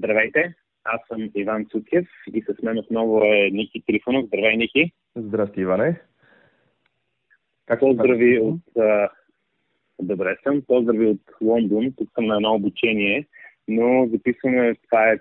Здравейте, аз съм Иван Цукев и с мен отново е Ники Трифонов. Здравей, Ники. Здрасти, Иване. Добре съм. Поздрави от Лондон. Тук съм на едно обучение, но записваме, това е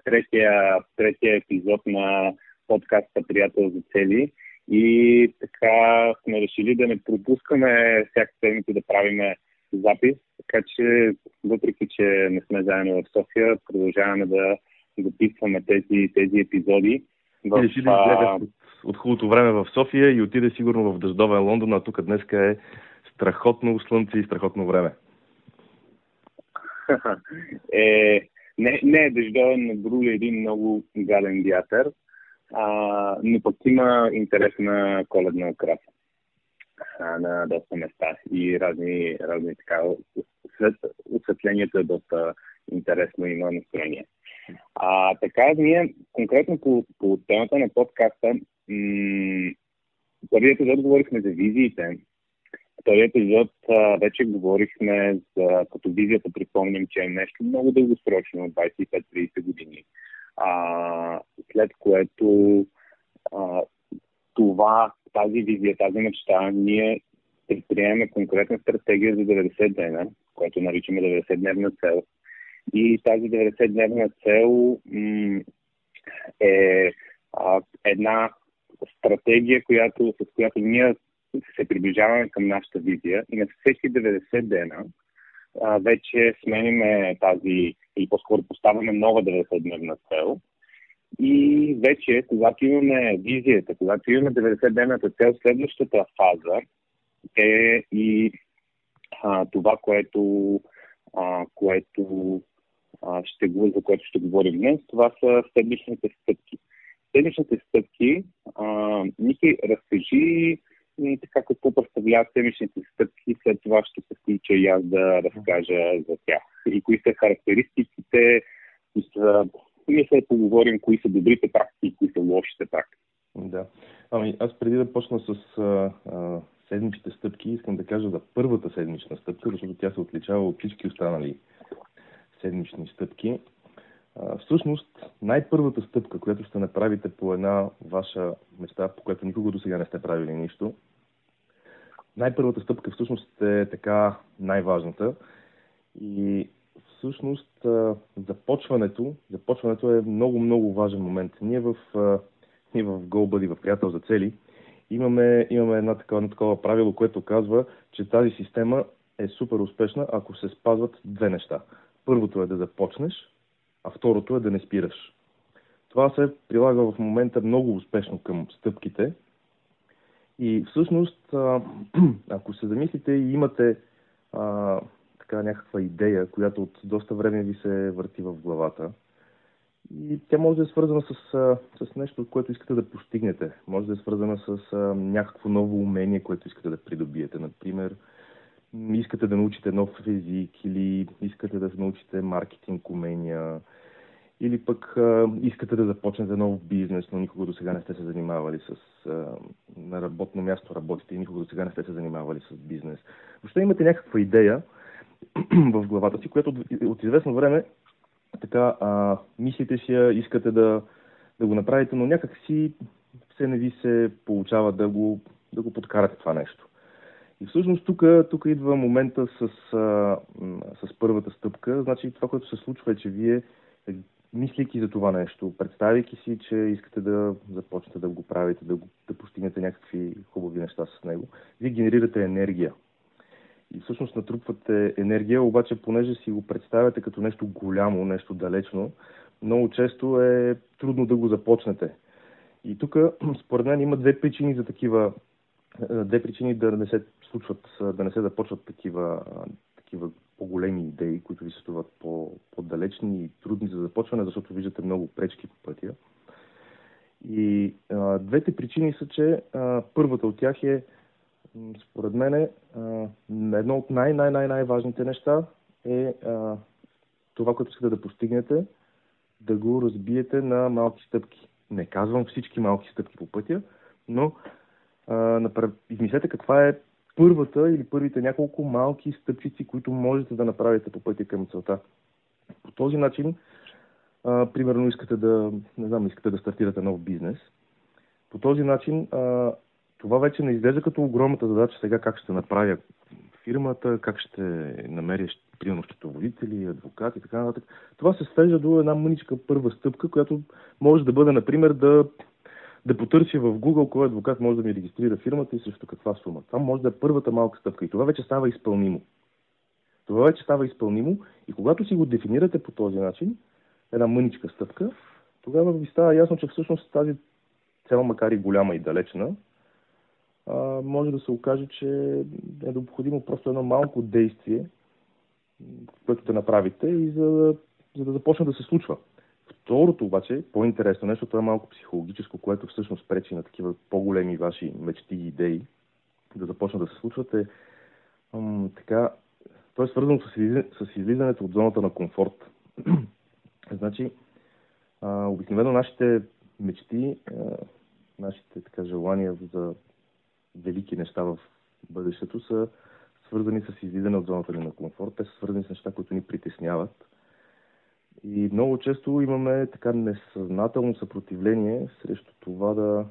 третия епизод на подкаста Приятел за цели и така сме решили да не пропускаме всяка седмица да правиме запис, така че въпреки, че не сме заедно в София, продължаваме да записваме тези епизоди. Решили да гледаш от хубавото време в София и отиде сигурно в дъждовен Лондон, а тук днес е страхотно слънце и страхотно време. Не е дъждовен, но брули един много гаден вятър, но пък има интересна коледна украса на доста места и разни така осветлението е доста интересно и има настроение. Така, ние конкретно по темата на подкаста първият епизод говорихме за визиите. Вторият епизод вече говорихме за, като визията припомним, че е нещо много дългосрочно, 25-30 години. След което тази визия, тази мечта, ние предприемаме конкретна стратегия за 90 дена, която наричаме 90-дневна цел. И тази 90-дневна цел е една стратегия, с която ние се приближаваме към нашата визия и на всеки 90 дена вече сменяме тази, или по-скоро поставяме нова 90-дневна цел. И вече, когато имаме визията, когато имаме 90-дневната цел, следващата фаза е и това, за което ще говорим днес. Това са седмичните стъпки. Седмичните стъпки, Ники, разкажи така какво представляват седмичните стъпки, след това ще се включа и аз да разкажа за тях. И кои са характеристиките, ние ще поговорим кои са добрите практики и кои са лошите практики. Да. Аз преди да почна с седмичните стъпки, искам да кажа за първата седмична стъпка, защото тя се отличава от всички останали седмични стъпки. Всъщност, най-първата стъпка, която ще направите по една ваша мечта, по която никога досега не сте правили нищо, най-първата стъпка всъщност е така най-важната и всъщност започването е много-много важен момент. Ние в GoBuddy, в Приятел за цели, имаме едно такова правило, което казва, че тази система е супер успешна, ако се спазват две неща. Първото е да започнеш, а второто е да не спираш. Това се прилага в момента много успешно към стъпките и всъщност, ако се замислите и имате някаква идея, която от доста време ви се върти в главата. И тя може да е свързана с нещо, което искате да постигнете. Може да е свързана с някакво ново умение, което искате да придобиете. Например, искате да научите нов език или искате да научите маркетинг умения или пък искате да започнете нов бизнес, но никога до сега не сте се занимавали на работно място работите и никога до сега не сте се занимавали с бизнес. Въобще имате някаква идея в главата си, която от известно време така мислите си, искате да го направите, но някак си все не ви се получава да го подкарате това нещо. И всъщност тук идва момента с първата стъпка. Значи това, което се случва е, че вие, мислейки за това нещо, представяйки си, че искате да започнете да го правите, да постигнете някакви хубави неща с него, вие генерирате енергия. И всъщност натрупвате енергия, обаче понеже си го представяте като нещо голямо, нещо далечно, много често е трудно да го започнете. И тук, според мен, има две причини да не се случват, да не се започват такива по-големи идеи, които ви се струват по-далечни и трудни за започване, защото виждате много пречки по пътя. И двете причини са, че първата от тях е, според мен, едно от най-важните неща е това, което искате да постигнете, да го разбиете на малки стъпки. Не казвам всички малки стъпки по пътя, но измислете каква е първата или първите няколко малки стъпчици, които можете да направите по пътя към целта. По този начин Примерно искате да, не знам, искате да стартирате нов бизнес. По този начин това вече не изглежда като огромната задача сега как ще направя фирмата, как ще намериш примерно счетоводители, адвокати и така нататък. Това се свежда до една мъничка първа стъпка, която може да бъде, например, да потърся в Google кой адвокат може да ми регистрира фирмата и срещу каква сума. Това може да е първата малка стъпка и това вече става изпълнимо. Това вече става изпълнимо и когато си го дефинирате по този начин, една мъничка стъпка, тогава ви става ясно, че всъщност тази цел, макар и голяма и далечна, може да се окаже, че е необходимо просто едно малко действие, което да направите и за да започне да се случва. Второто обаче, по-интересно нещо, това е малко психологическо, което всъщност пречи на такива по-големи ваши мечти и идеи да започнат да се случват, то е свързано с излизането от зоната на комфорт. Значи, обикновено нашите мечти, нашите така желания за велики неща в бъдещето са свързани с излизане от зоната на комфорт. Те са свързани с неща, които ни притесняват. И много често имаме така несъзнателно съпротивление срещу това да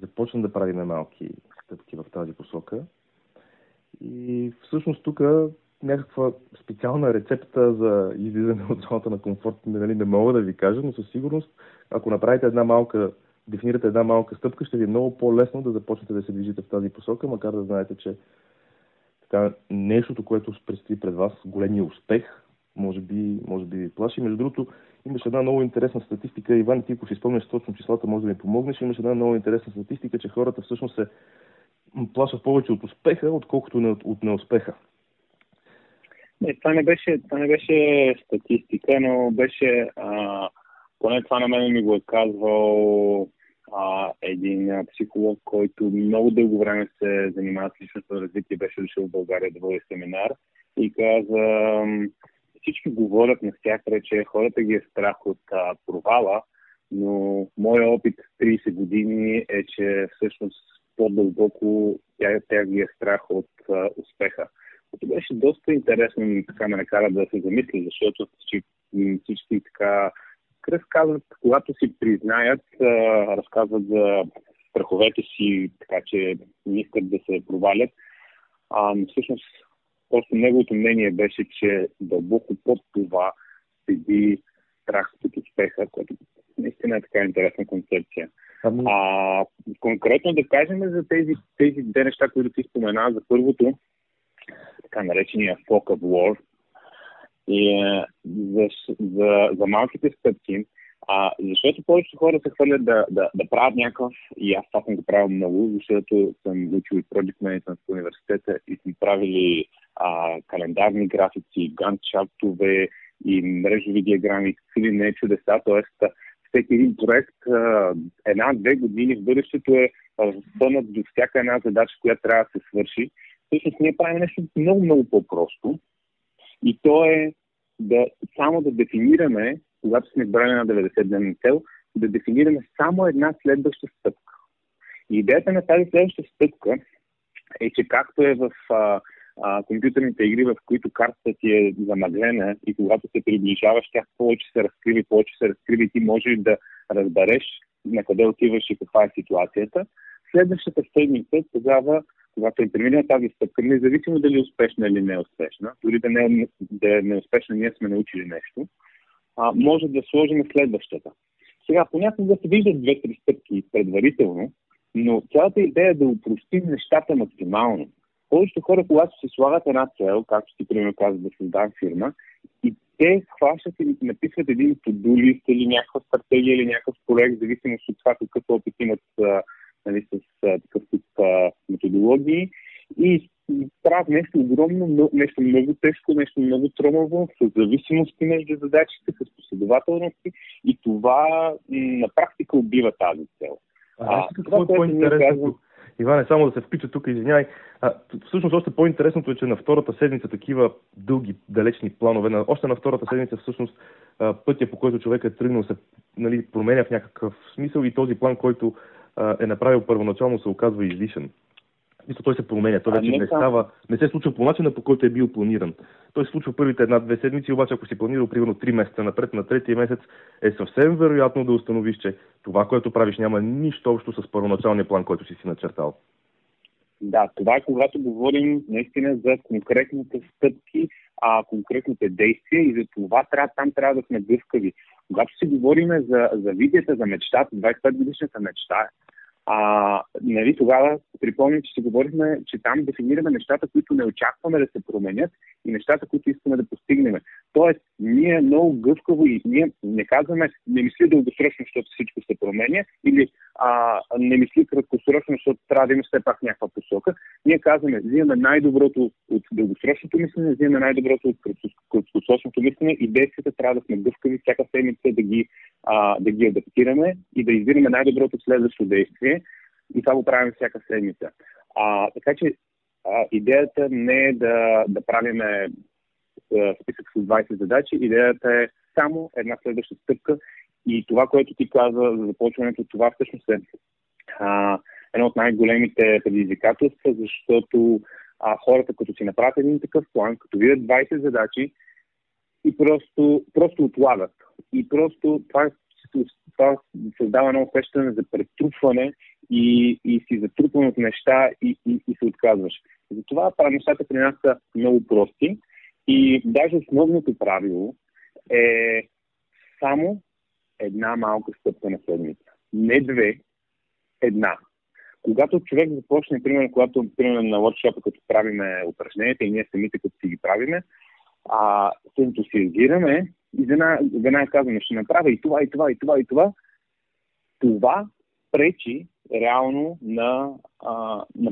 започнем да правим малки стъпки в тази посока. И всъщност тук някаква специална рецепта за излизане от зоната на комфорт, нали, не мога да ви кажа, но със сигурност, ако направите дефинирате една малка стъпка, ще ви е много по-лесно да започнете да се движите в тази посока, макар да знаете, че така, нещото, което предстои пред вас, големия успех, може би ви плаши. Между другото, имаше една много интересна статистика, Иван, ти ако си спомняш точно числата, може да ми помогнеш, имаше една много интересна статистика, че хората всъщност се плашат повече от успеха, отколкото от неуспеха. Това не беше статистика, но беше, поне това на мен ми го е казвал един психолог, който много дълго време се занимава с личностно развитие, беше дошъл в България да води семинар и каза, всички говорят навсякъде, че хората ги е страх от провала, но моят опит 30 години е, че всъщност по-дълбоко тя ги е страх от успеха. Което беше доста интересно и така ме накара да се замисля, защото всички така разказват, когато си признаят, разказват за страховете си, така че не искат да се провалят. Но всъщност просто неговото мнение беше, че дълбоко под това седи страх от успеха, което наистина е така интересна концепция. Конкретно да кажем за тези две неща, които ти спомена, за първото, така наречения Fog of War, и за малките стъпки, защото повечето хора се хвърлят да правят някакъв, и аз това съм го правил много, защото съм учил и Project Management в университета и съм правили календарни графици, гант-чартове и мрежови диаграми, какви не чудеса, т.е. всеки един проект 1-2 години в бъдещето е разпънат до всяка една задача, която трябва да се свърши. Всъщност ние правим нещо много-много по-просто и то е само да дефинираме, когато сме брали на 90-дневна цел, да дефинираме само една следваща стъпка. И идеята на тази следваща стъпка е, че както е в компютърните игри, в които картата ти е замъглена и когато се приближаваш, тя повече се разкрива и ти можеш да разбереш на къде отиваш и каква е ситуацията. Следващата седмица, тогава, когато е преминена тази стъпка, независимо дали е успешна или не е успешна, дори да е неуспешна, ние сме научили нещо, може да сложим следващата. Сега, понякога се виждат 2-3 стъпки предварително, но цялата идея е да упростим нещата максимално. Повечето хора, когато си слагат една цел, както си примерно казва да създам фирма, и те хващат и написват един to-do list или някаква стратегия или някакъв проект, зависимо от това какъв опит имат с такъв тип методологии и правят нещо огромно, нещо много тежко, нещо много тромаво, с зависимости между задачите, с последователности и това на практика убива тази цел. Какво е по-интересно? Иване, само да се впича тук, извинявай. Всъщност още по-интересното е, че на втората седмица такива дълги, далечни планове, още на втората седмица всъщност пътя, по който човек е тръгнал, се променя в някакъв смисъл и този план, който е направил първоначално, се оказва излишен. Мисля, той се променя. Той вече не се случва по начина, по който е бил планиран. Той се случва първите една-две седмици, обаче ако си планирал примерно 3 месеца напред, на третия месец е съвсем вероятно да установиш, че това, което правиш, няма нищо общо с първоначалния план, който си начертал. Да, това е когато говорим наистина за конкретните стъпки, конкретните действия и за това трябва да сме гъвкави. Когато си говорим за визията, за мечтата, 25 годишната мечта, нали, тогава припомням, че си говорихме, че там дефинираме нещата, които не очакваме да се променят и нещата, които искаме да постигнем. Тоест, ние много гъвкаво и ние не казваме, не мисли дългосрочно, защото всичко се променя, или не мисли краткосрочно, защото трябва да има все пак някаква посока. Ние казваме, взимаме най-доброто от дългосрочното мислене, взимаме най-доброто от краткосрочното мислене и действията трябва да сме гъвкави, всяка седмица да ги адаптираме и да избираме най-доброто следващо действие. И това го правим всяка седмица. Така че идеята не е да правим списък с 20 задачи, идеята е само една следваща стъпка и това, което ти каза за започването, това всъщност е едно от най-големите предизвикателства, защото хората, като си направят един такъв план, като видят 20 задачи и просто отлагат. И просто това създава едно усещане за претрупване и си затрупван от неща и се отказваш. Затова нещата при нас са много прости и даже основното правило е само една малка стъпка на седмица. Не две, една. Когато човек започне, примерно на workshop-а, като правиме упражненията и ние самите, като си ги правиме, се ентусиазираме и веднага казваме, ще направя и това, и това, и това, и това. Това пречи реално на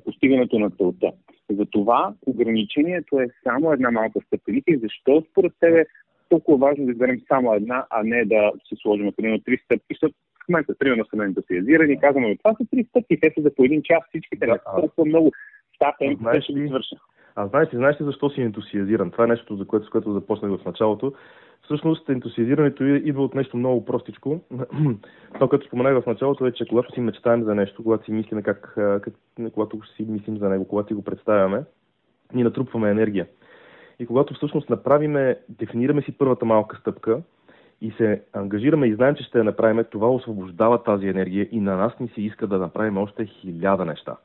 постигането на целта. Затова ограничението е само една малка стъпка. И защо според тебе толкова важно да изберем само една, а не да се сложим примерно 3 стъпки? Защото в момента, примерно, сме ентусиазирани и казваме, това са 3 стъпки, те са за по един час, всичките толкова много стъпки, те ще ги извършат. Знаеш ли защо си ентусиазиран? Това е нещо, с което започнах в началото. Всъщност, ентусиазирането идва от нещо много простичко. Това, което споменах в началото, е, че когато си мечтаем за нещо, когато си мислим когато си мислим за него, когато си го представяме, ние натрупваме енергия. И когато всъщност дефинираме си първата малка стъпка и се ангажираме и знаем, че ще я направим, това освобождава тази енергия и на нас ни се иска да направим още 1000 неща.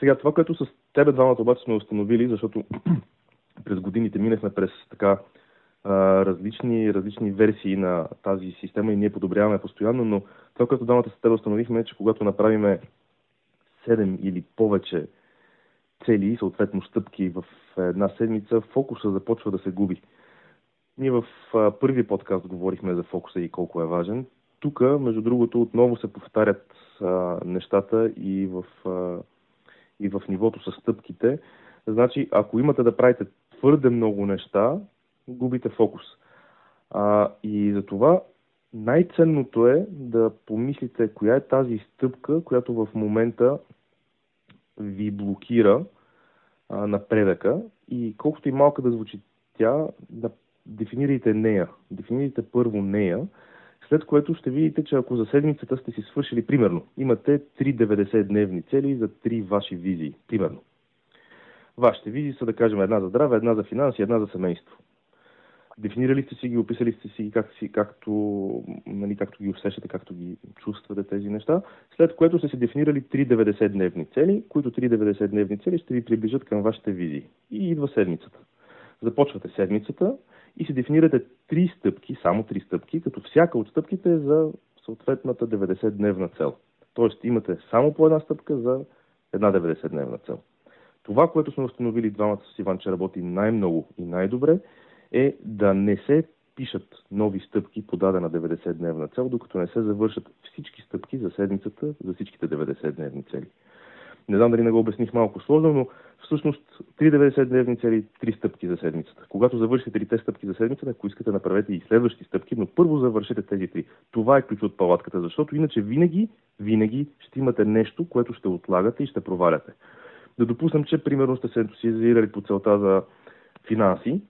Сега, това, което с тебе двамата обаче сме установили, защото през годините минахме през така различни версии на тази система и ние подобряваме постоянно, но това, което двамата с тебе установихме, е, че когато направим 7 или повече цели, съответно стъпки в една седмица, фокуса започва да се губи. Ние в първия подкаст говорихме за фокуса и колко е важен. Тук, между другото, отново се повтарят нещата и в нивото със стъпките. Значи, ако имате да правите твърде много неща, губите фокус. И затова най-ценното е да помислите коя е тази стъпка, която в момента ви блокира напредъка и колкото и малка да звучи тя, да дефинирайте нея. Дефинирайте първо нея, след което ще видите, че ако за седмицата сте си свършили, примерно, имате 3 90-дневни цели за 3 ваши визии, примерно. Вашите визии са, да кажем, една за здраве, една за финанси, една за семейство. Дефинирали сте си ги, описали сте си както ги усещате, както ги чувствате тези неща, след което сте си дефинирали 3 90-дневни цели, които 3 90-дневни цели ще ви приближат към вашите визии. И идва седмицата. Започвате седмицата и си дефинирате 3 стъпки, само 3 стъпки, като всяка от стъпките е за съответната 90-дневна цел. Тоест имате само по една стъпка за една 90-дневна цел. Това, което сме установили двамата с Иван, че работи най-много и най-добре, е да не се пишат нови стъпки по дадена 90-дневна цел, докато не се завършат всички стъпки за седмицата, за всичките 90-дневни цели. Не знам дали не го обясних малко сложно, но всъщност 3 90-дневни цели, 3 стъпки за седмицата. Когато завършите 3-те стъпки за седмицата, ако искате, направете и следващи стъпки, но първо завършете тези 3. Това е ключ от палатката, защото иначе винаги ще имате нещо, което ще отлагате и ще проваляте. Да допуснем, че примерно сте се ентусиазирали по целта за финанси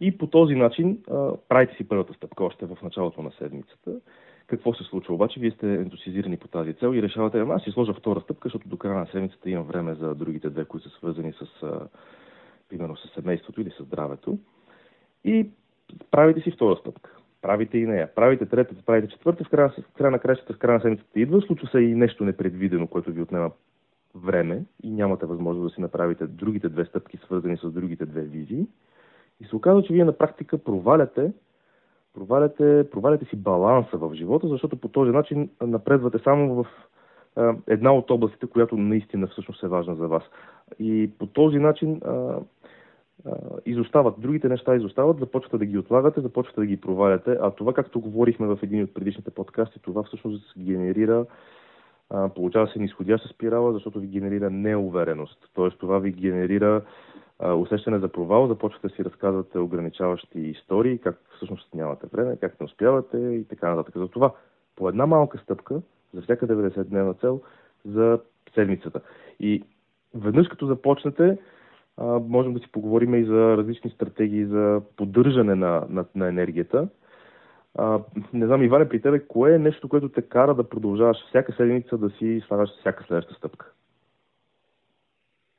и по този начин правите си първата стъпка още в началото на седмицата. Какво се случва? Обаче вие сте ентусиазирани по тази цел и решавате, аз ще сложа втора стъпка, защото до края на седмицата имам време за другите две, които са свързани с, примерно, с семейството или с здравето. И правите си втора стъпка. Правите и нея. Правите третата, правите четвърта, в края на седмицата идва. Случва се и нещо непредвидено, което ви отнема време и нямате възможност да си направите другите две стъпки, свързани с другите две визии. И се оказва, че вие на практика проваляте си баланса в живота, защото по този начин напредвате само в една от областите, която наистина всъщност е важна за вас. И по този начин изостават. Другите неща изостават, започвате да ги отлагате, започвате да ги проваляте, а това, както говорихме в един от предишните подкасти, това всъщност генерира, получава се нисходяща спирала, защото ви генерира неувереност. Тоест това ви генерира усещане за провал, започвате да си разказвате ограничаващи истории, как всъщност нямате време, как не успявате и така нататък. За това по една малка стъпка, за всяка 90-дневна цел, за седмицата. И веднъж като започнете, можем да си поговорим и за различни стратегии за поддържане на енергията. Не знам, Иване, при тебе, кое е нещо, което те кара да продължаваш всяка седмица да си слагаш всяка следваща стъпка?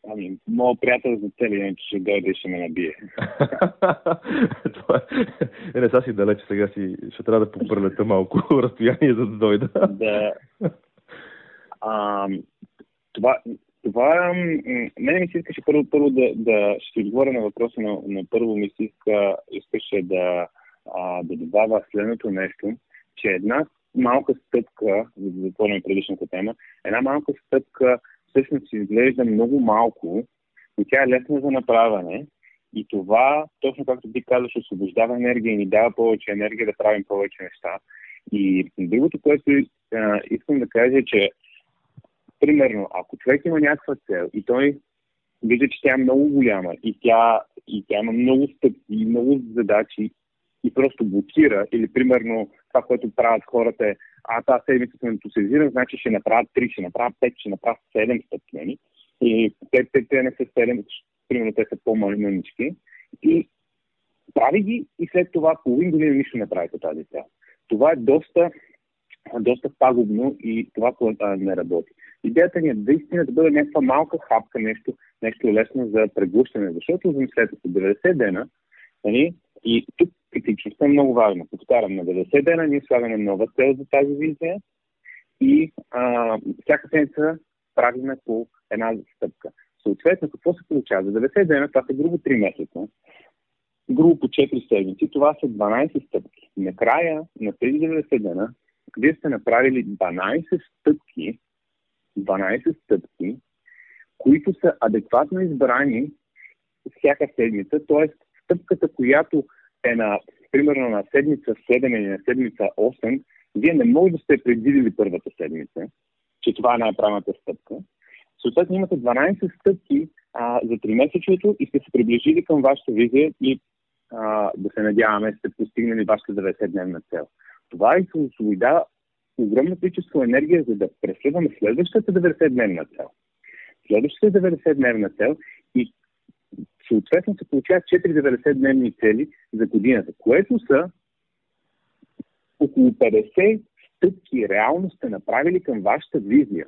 Ами, моят приятел за цели, не че ще дойде и ще ме набие. Не, сега си далече, сега си ще трябва да попърлета малко разстояние, за да дойда. Да. Това мене ми се искаше първо да ще отговоря на въпроса, но първо ми се искаше да добавя следното нещо, че една малка стъпка, за да затворим предишната тема, една малка стъпка всъщност изглежда много малко, но тя е лесна за направяне и това, точно както ти казваш, освобождава енергия и ни дава повече енергия да правим повече неща. И другото, което искам да кажа, е, че примерно, ако човек има някаква цел и той вижда, че тя е много голяма и тя има много стъпки и много задачи и просто блокира, или примерно това, което правят хората е, тази седмица съм ентусиазиран, значи ще направят 3, ще направят 5, ще направят 7 стъпки. И те не са 7, примерно те са по-малинички. И прави ги и след това половин година нищо не прави по тази цел. Това е доста пагубно и това не работи. Идеята ни е наистина да бъде някаква малка хапка, нещо лесно за преглъщане, защото след 90 дена, и тук критичността е много важна. Повтарям, на 90 дена ние слагаме нова цел за тази визия и всяка седмица правим по една стъпка. Съответно, какво се получава? За 90 дена това са грубо 3 месеца, грубо по 4 седмици, това са 12 стъпки. Накрая на тези 90 дена вие сте направили 12 стъпки, които са адекватно избрани всяка седмица, т.е. стъпката, която е примерно на седмица 7 или на седмица 8, вие не може да сте предвидили първата седмица, че това е най-правната стъпка. Съответно имате 12 стъпки за 3-месечието и сте се приближили към вашата визия и да се надяваме, сте постигнали вашата 90-дневна цел. Това и се освобождава огромно количество енергия, за да преследваме следващата 90-дневна цел. Следващата 90-дневна цел и съответно се получават 4 90-дневни цели за годината, което са около 50 стъпки реално сте направили към вашата визия.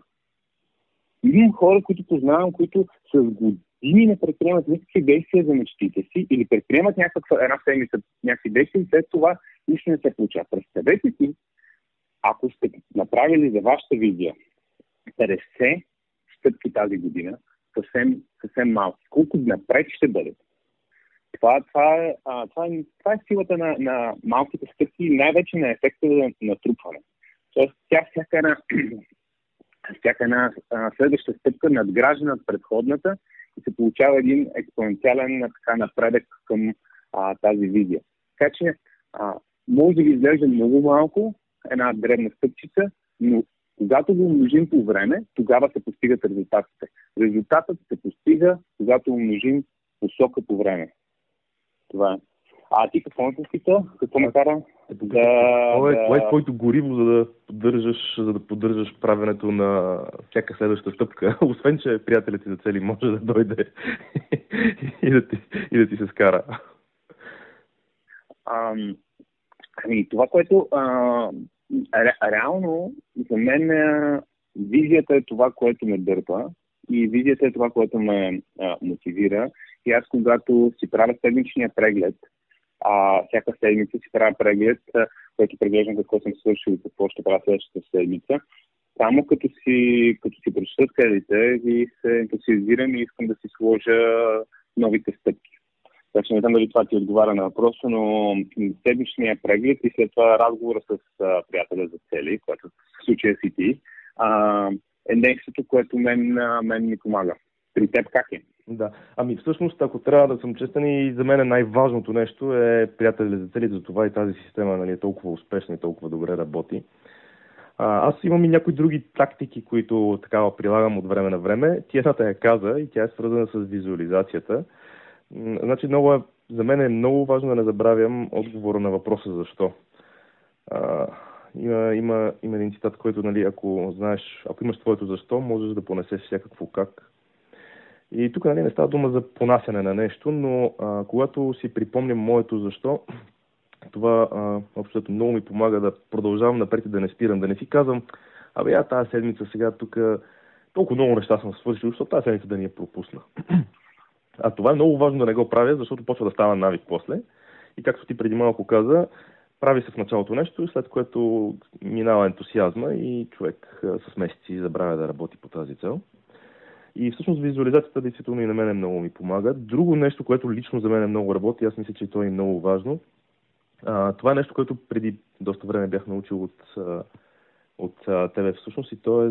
Имам хора, които познавам, които с години не предприемат никакви действия за мечтите си или предприемат една седмица някакви действия и след това нищо не се получава. Представете си, ако сте направили за вашата визия 50 стъпки тази година, съвсем малки. Колко напред ще бъдете? Това е силата на малките стъпки и най-вече на ефекта на натрупване. Тоест, всяка една следваща стъпка надгражда над предходната и се получава един експоненциален напредък към тази визия. Така че може да ви изглежда много малко, една дребна стъпчица, но когато го умножим по време, тогава се постигат резултатите. Резултатът се постига, когато умножим посока по време. Това е. А ти какво ме постига? Какво ме кара? Кое е твоето гориво, за да поддържаш правенето на всяка следваща стъпка? Освен, че приятелят ти за цели може да дойде и да ти се скара. Това, което реално за мен визията е това, което ме дърпа, и визията е това, което ме мотивира. И аз, когато си правя седмичния преглед, всяка седмица си правя преглед, който преглеждам какво съм свършил и какво ще правя следващата седмица. Само като си прочета целите и се ентусиазирам и искам да си сложа новите стъпки. Така че не знам дали това ти отговаря на въпроса, но седмичния преглед и след това разговора с приятеля за цели, което в случая си ти, е нещото, което мен ми помага. При теб как е? Да. Ами всъщност, ако трябва да съм честен, и за мен най-важното нещо е приятеля за цели, за това и тази система, нали, е толкова успешна и толкова добре работи. Аз имам и някои други тактики, които такава прилагам от време на време. Ти едната я каза и тя е свързана с визуализацията. Значи, за мен е много важно да не забравям отговора на въпроса защо. Има един цитат, който, нали, ако имаш твоето защо, можеш да понесеш всякакво как. И тук, нали, не става дума за понасяне на нещо, но когато си припомням моето защо, това общото много ми помага да продължавам напред и да не спирам, да не си казвам, тази седмица сега тук толкова много неща съм свършил, защото тази седмица да ни я пропусна. А това е много важно да не го правя, защото почва да става навик после. И както ти преди малко каза, прави се в началото нещо, след което минава ентусиазма и човек с месеци забравя да работи по тази цел. И всъщност визуализацията действително и на мен много ми помага. Друго нещо, което лично за мен много работи, аз мисля, че то е много важно. Това е нещо, което преди доста време бях научил от тебе всъщност, и то е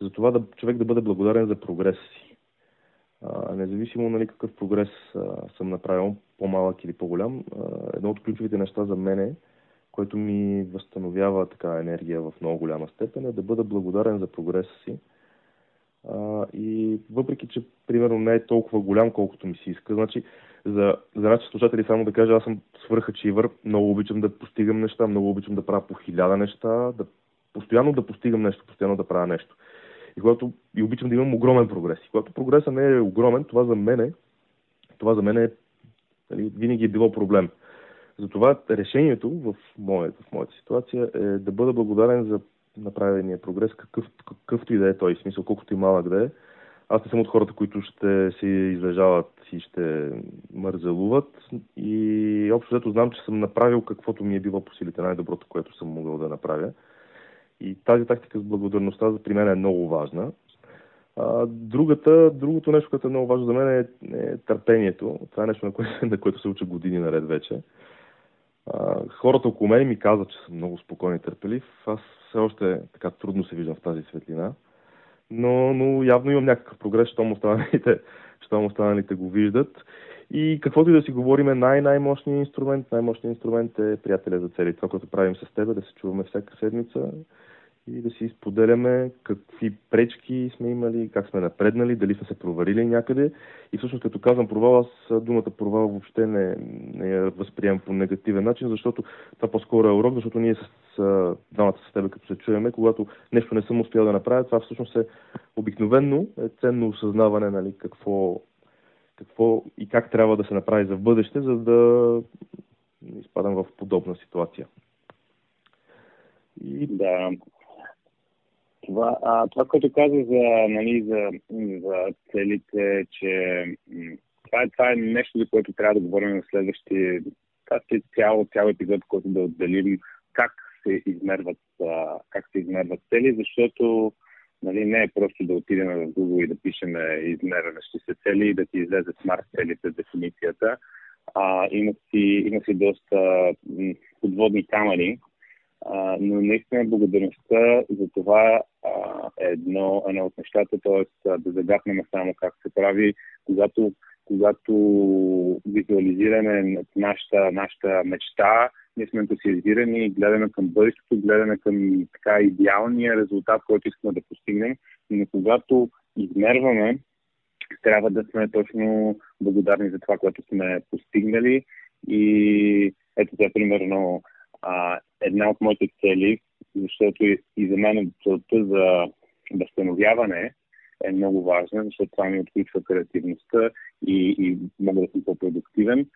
за това да човек да бъде благодарен за прогреса си. Независимо, нали, какъв прогрес съм направил, по-малък или по-голям, едно от ключовите неща за мен е, което ми възстановява така енергия в много голяма степен, е да бъда благодарен за прогреса си. И въпреки, че примерно не е толкова голям, колкото ми се иска, значи за нашите слушатели само да кажа, аз съм свръхачивър, много обичам да постигам неща, много обичам да правя по 1000 неща, постоянно да постигам нещо, постоянно да правя нещо. И обичам да имам огромен прогрес. И когато прогресът не е огромен, това за мен е, нали, винаги е било проблем. Затова решението в моята ситуация е да бъда благодарен за направения прогрес, какъвто и да е той, смисъл, колкото и малък да е. Аз не съм от хората, които ще се излежават и ще мързелуват. И общо взето знам, че съм направил каквото ми е било по силите, най-доброто, което съм могъл да направя. И тази тактика с благодарността при мен е много важна. Другото нещо, което е много важно за мен е търпението. Това е нещо, на което се уча години наред вече. Хората около мен ми казват, че съм много спокоен и търпелив. Аз все още така трудно се виждам в тази светлина. Но явно имам някакъв прогрес, щом останалите го виждат. И каквото и да си говорим, най-мощният инструмент е приятеля за цели. Това, което правим с теб, да се чуваме всяка седмица и да си споделяме какви пречки сме имали, как сме напреднали, дали сме се провалили някъде. И всъщност, като казвам провал, аз думата провал въобще не я възприемам по негативен начин, защото това по-скоро е урок, защото ние с двамата с теб, като се чуваме, когато нещо не съм успял да направя, това всъщност е обикновенно ценно осъзнаване, нали, какво и как трябва да се направи за в бъдеще, за да не изпадам в подобна ситуация. Да. Това, което каза за целите, че това е нещо, за което трябва да говорим на следващия. Това е цял епизод, който да отделим как се измерват цели, защото, нали, не е просто да отидем в Google и да пишем измерващи се цели и да ти излезе смарт целите, дефиницията. Има си доста подводни камъни, но наистина благодарността за това е едно от нещата, т.е. да загатнем само как се прави, когато визуализираме нашата мечта. Ние сме ентусиазирани и гледаме към бъдещето, гледаме към така идеалния резултат, който искаме да постигнем. Но когато измерваме, трябва да сме точно благодарни за това, което сме постигнали. И ето това, примерно, една от моите цели, защото и за мен целта за възстановяване е много важна, защото това ми отключва креативността и мога да съм по-продуктивен.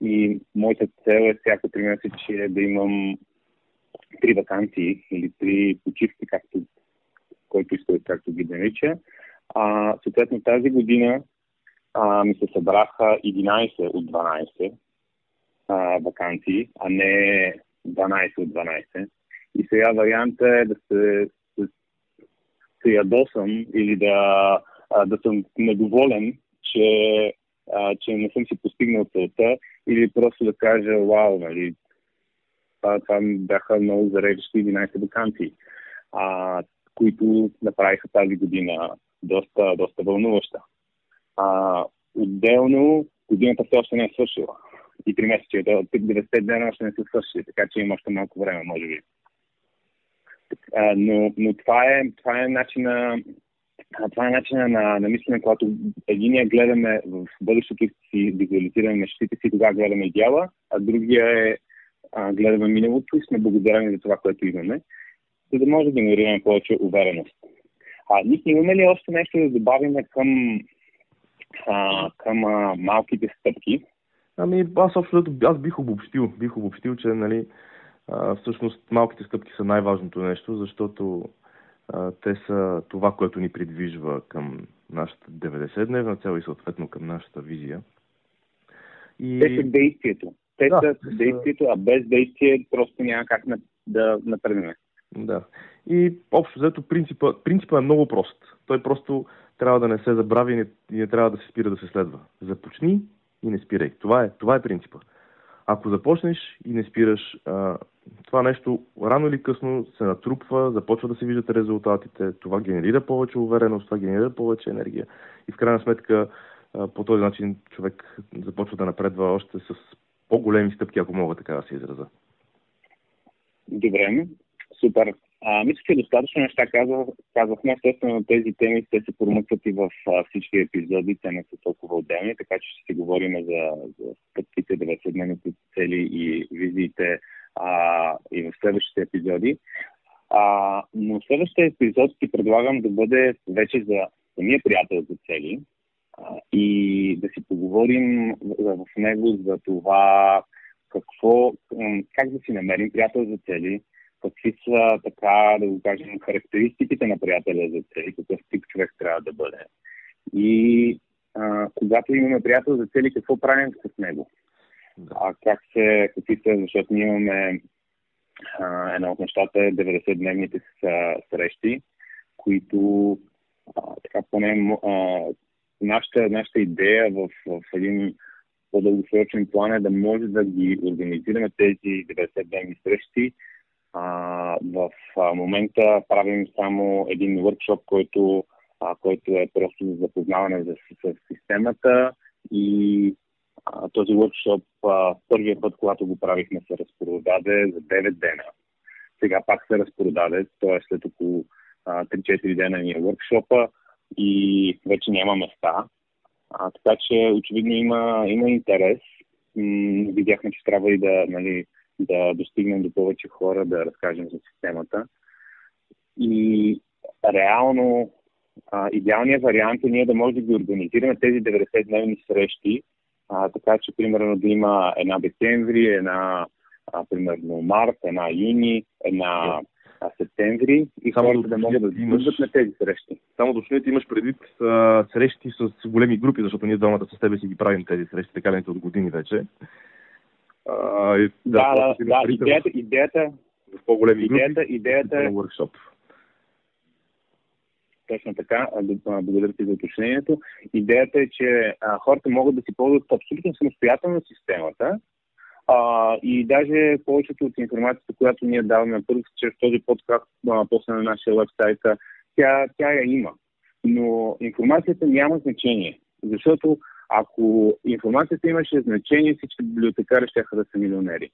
И моята цел е всяко 3 месеца, че да имам три ваканции или три почивки, както който иска, както ги нарича. Съответно тази година ми се събраха 11 от 12 ваканции, а не 12 от 12. И сега вариантът е да се ядосам или да съм недоволен, че не съм си постигнал целта, или просто да кажа вау, нали, това бяха много зареждащи 11 ваканции, които направиха тази година доста вълнуваща. Отделно, годината все още не е свършила. И 3 месеца, от 90 дена още не се свърши, така че има още малко време, може би. Но това е начина. Това е начинът на мислене, когато единия гледаме в бъдещето си, визуализираме мечтите си, тогава гледаме идеала, а другия е гледаме миналото и сме благодарени за това, което имаме, за да може да генерираме повече увереност. Ники, имаме ли още нещо да добавим към малките стъпки? Аз бих обобщил, че нали, всъщност малките стъпки са най-важното нещо, защото те са това, което ни придвижва към нашата 90-дневна цел и съответно към нашата визия. Те са действието. Те са действието, а без действие просто няма как да напреднем. Да. И общо взето принципът е много прост. Той просто трябва да не се забрави и не трябва да се спира да се следва. Започни и не спирай. Това е принципът. Ако започнеш и не спираш, това нещо рано или късно се натрупва, започва да се виждат резултатите, това генерира повече увереност, това генерира повече енергия и в крайна сметка по този начин човек започва да напредва още с по-големи стъпки, ако мога така да се израза. Добре, супер. Мисля, че достатъчно неща казахме. Естествено, тези теми те се промъкват и в всички епизоди, те не са толкова отделни, така че ще си говорим за стъпките, 90-дневните цели и визиите и в следващите епизоди. Но следващия епизод ти предлагам да бъде вече за самия приятел за цели и да си поговорим в него за това как да си намерим приятел за цели, какви са, така да го кажем, характеристиките на приятеля за цели, какъв тип човек трябва да бъде. И когато имаме приятел за цели, какво правим с него? Защото ние имаме една от нещата 90-дневните срещи, които така поне нашата идея в един по-дългосрочен план е да може да ги организираме тези 90-дневни срещи. В момента правим само един workshop, който е просто за запознаване с системата, и този workshop първия път, когато го правихме, се разпродаде за 9 дена. Сега пак се разпродаде, т.е. след около 3-4 дена ни е workshopа и вече няма места. Така че очевидно има интерес. Видяхме, че трябва и да достигнем до повече хора, да разкажем за системата. И реално идеалният вариант е ние да може да ги организираме тези 90-дневни срещи, така че примерно да има една декември, една примерно март, една юни, една септември и хората да могат да бъдат на тези срещи. Само дочнете, имаш предвид срещи с големи групи, защото ние двамата с тебе си ги правим тези срещи, така ли, от години вече. Идеята е workshop. Точно така, благодаря ти за уточнението. Идеята е, че хората могат да си ползват абсолютно самостоятелно системата, и даже повечето от информацията, която ние даваме първо чрез този подкаст, после на нашия вебсайт, тя я има. Но информацията няма значение, защото ако информацията имаше значение, всички библиотекари щяха да са милионери.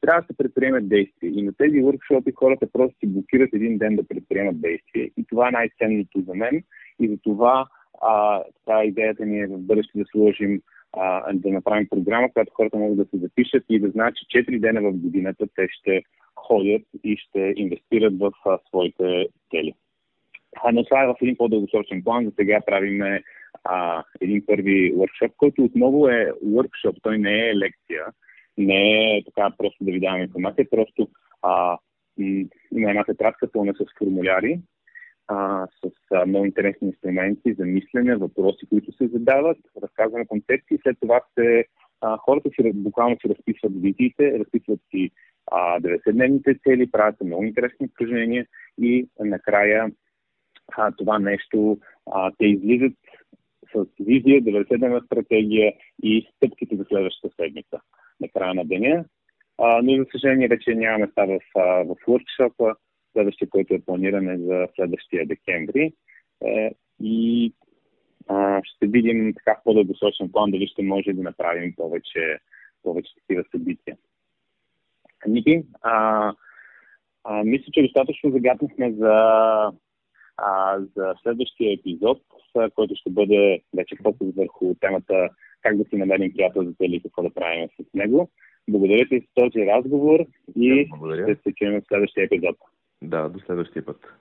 Трябва да се предприемат действия. И на тези workshop-и хората просто си блокират един ден да предприемат действия. И това е най-ценното за мен. И за това идеята ни е в бъдеще да сложим, да направим програма, която хората могат да се запишат и да знаят, че 4 дена в годината те ще ходят и ще инвестират в своите цели. Но това е в един по-дългосрочен план. За сега правиме един първи workshop, който отново е workshop, той не е лекция, не е така просто да ви давам информация, просто има една тетрадка пълна с формуляри, с много интересни инструменти за мислене, въпроси, които се задават, разказваме концепции. След това хората си буквално си разписват визиите, разписват си 90-дневните цели, правят много интересни упражнения и накрая това нещо те излизат с визия, 90-дневна стратегия и стъпките за следващата седмица на края на деня. Но, за съжаление, вече няма места в workshop-а, следващия, който е планиране за следващия декември. И ще видим така в по-дългосрочен план дали ще може да направим повече такива събития. Ники, мисля, че достатъчно загатнахме за следващия епизод, който ще бъде вече фокус върху темата как да си намерим приятел за цели и какво да правим с него. Благодаря ти за този разговор и ще се чуем в следващия епизод. Да, до следващия път.